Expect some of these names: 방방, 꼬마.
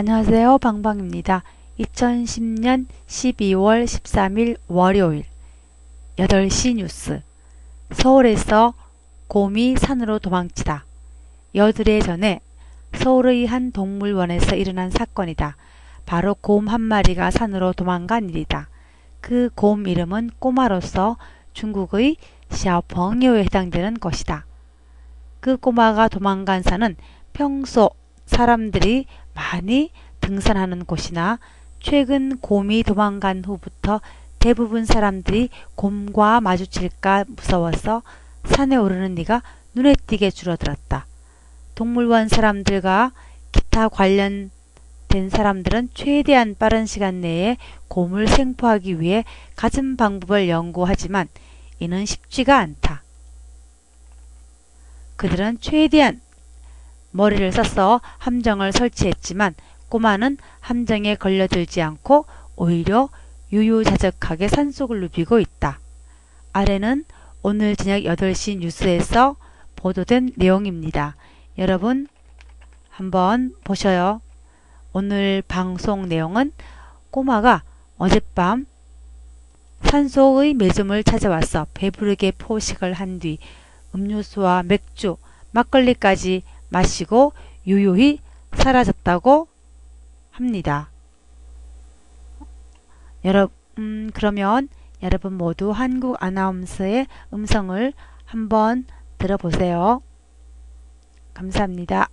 안녕하세요. 방방입니다. 2010년 12월 13일 월요일 8시 뉴스. 서울에서 곰이 산으로 도망치다. 여드레 전에 서울의 한 동물원에서 일어난 사건이다. 바로 곰 한 마리가 산으로 도망간 일이다. 그 곰 이름은 꼬마로서 중국의 샤오펑요에 해당되는 것이다. 그 꼬마가 도망간 산은 평소 사람들이 많이 등산하는 곳이나 최근 곰이 도망간 후부터 대부분 사람들이 곰과 마주칠까 무서워서 산에 오르는 이가 눈에 띄게 줄어들었다. 동물원 사람들과 기타 관련된 사람들은 최대한 빠른 시간 내에 곰을 생포하기 위해 갖은 방법을 연구하지만 이는 쉽지가 않다. 그들은 최대한 머리를 써서 함정을 설치했지만 꼬마는 함정에 걸려들지 않고 오히려 유유자적하게 산속을 누비고 있다. 아래는 오늘 저녁 8시 뉴스에서 보도된 내용입니다. 여러분 한번 보셔요. 오늘 방송 내용은 꼬마가 어젯밤 산속의 매점을 찾아와서 배부르게 포식을 한 뒤 음료수와 맥주, 막걸리까지 마시고 유유히 사라졌다고 합니다. 그러면 여러분 모두 한국 아나운서의 음성을 한번 들어보세요. 감사합니다.